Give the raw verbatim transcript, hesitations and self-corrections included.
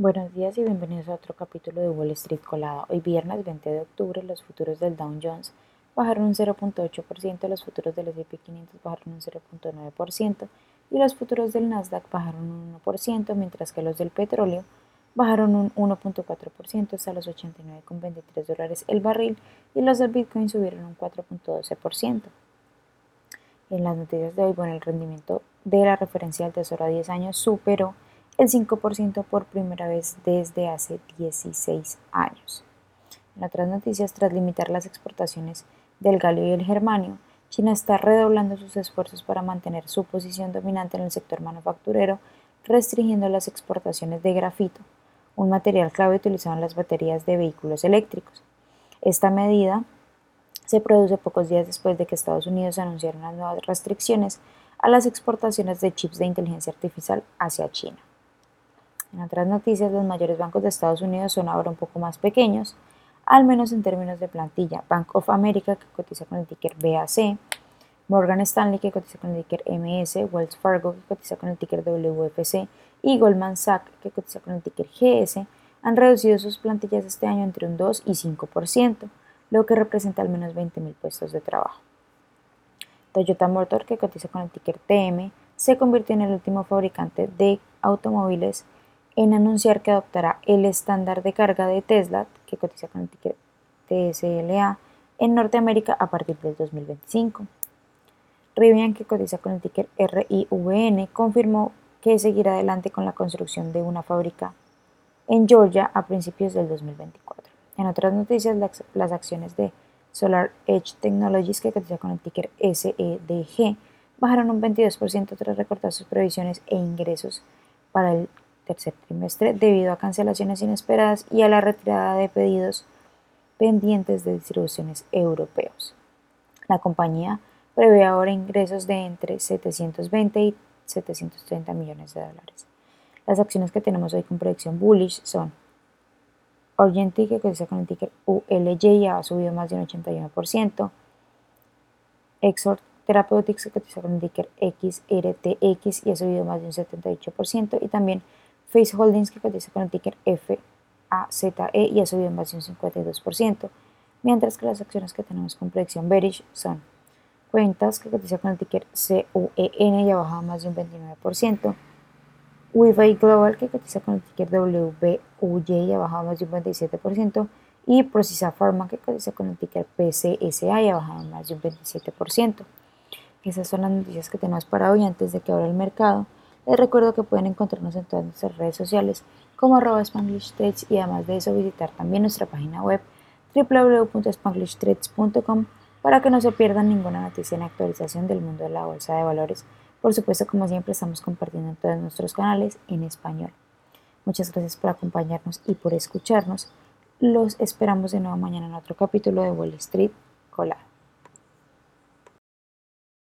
Buenos días y bienvenidos a otro capítulo de Wall Street Colada. Hoy viernes veinte de octubre los futuros del Dow Jones bajaron un cero punto ocho por ciento, los futuros del ese y pe quinientos bajaron un cero punto nueve por ciento y los futuros del Nasdaq bajaron un uno por ciento, mientras que los del petróleo bajaron un uno punto cuatro por ciento hasta los ochenta y nueve coma veintitrés dólares el barril y los del Bitcoin subieron un cuatro punto doce por ciento. En las noticias de hoy, bueno, el rendimiento de la referencia del Tesoro a diez años superó el cinco por ciento por primera vez desde hace dieciséis años. En otras noticias, tras limitar las exportaciones del galio y el germanio, China está redoblando sus esfuerzos para mantener su posición dominante en el sector manufacturero, restringiendo las exportaciones de grafito, un material clave utilizado en las baterías de vehículos eléctricos. Esta medida se produce pocos días después de que Estados Unidos anunciara unas nuevas restricciones a las exportaciones de chips de inteligencia artificial hacia China. En otras noticias, los mayores bancos de Estados Unidos son ahora un poco más pequeños, al menos en términos de plantilla. Bank of America, que cotiza con el ticker B A C, Morgan Stanley, que cotiza con el ticker M S, Wells Fargo, que cotiza con el ticker W F C, y Goldman Sachs, que cotiza con el ticker G S, han reducido sus plantillas este año entre un dos y cinco por ciento, lo que representa al menos veinte mil puestos de trabajo. Toyota Motor, que cotiza con el ticker T M, se convirtió en el último fabricante de automóviles en anunciar que adoptará el estándar de carga de Tesla, que cotiza con el ticker T S L A, en Norteamérica a partir del dos mil veinticinco. Rivian, que cotiza con el ticker R I V N, confirmó que seguirá adelante con la construcción de una fábrica en Georgia a principios del dos mil veinticuatro. En otras noticias, las acciones de SolarEdge Technologies, que cotiza con el ticker S E D G, bajaron un veintidós por ciento tras recortar sus previsiones e ingresos para el tercer trimestre debido a cancelaciones inesperadas y a la retirada de pedidos pendientes de distribuciones europeos. La compañía prevé ahora ingresos de entre setecientos veinte y setecientos treinta millones de dólares. Las acciones que tenemos hoy con proyección bullish son Orgentica, que cotiza con el ticker U L Y, ha subido más de un ochenta y uno por ciento. Exort Therapeutics, que cotiza con el ticker X R T X y ha subido más de un setenta y ocho por ciento. Y también Face Holdings, que cotiza con el ticker F A Z E y ha subido más de un cincuenta y dos por ciento, mientras que las acciones que tenemos con proyección bearish son Cuentas, que cotiza con el ticker C U E N y ha bajado más de un veintinueve por ciento, WeFi Global, que cotiza con el ticker W B U Y y ha bajado más de un veintisiete por ciento, y Procisa Pharma, que cotiza con el ticker P C S A y ha bajado más de un veintisiete por ciento. Esas son las noticias que tenemos para hoy antes de que abra el mercado. Les recuerdo que pueden encontrarnos en todas nuestras redes sociales como arroba SpanglishTrades y además de eso visitar también nuestra página web doble u doble u doble u punto spanglish trades punto com para que no se pierdan ninguna noticia en actualización del mundo de la bolsa de valores. Por supuesto, como siempre, estamos compartiendo en todos nuestros canales en español. Muchas gracias por acompañarnos y por escucharnos. Los esperamos de nuevo mañana en otro capítulo de Wall Street Colada.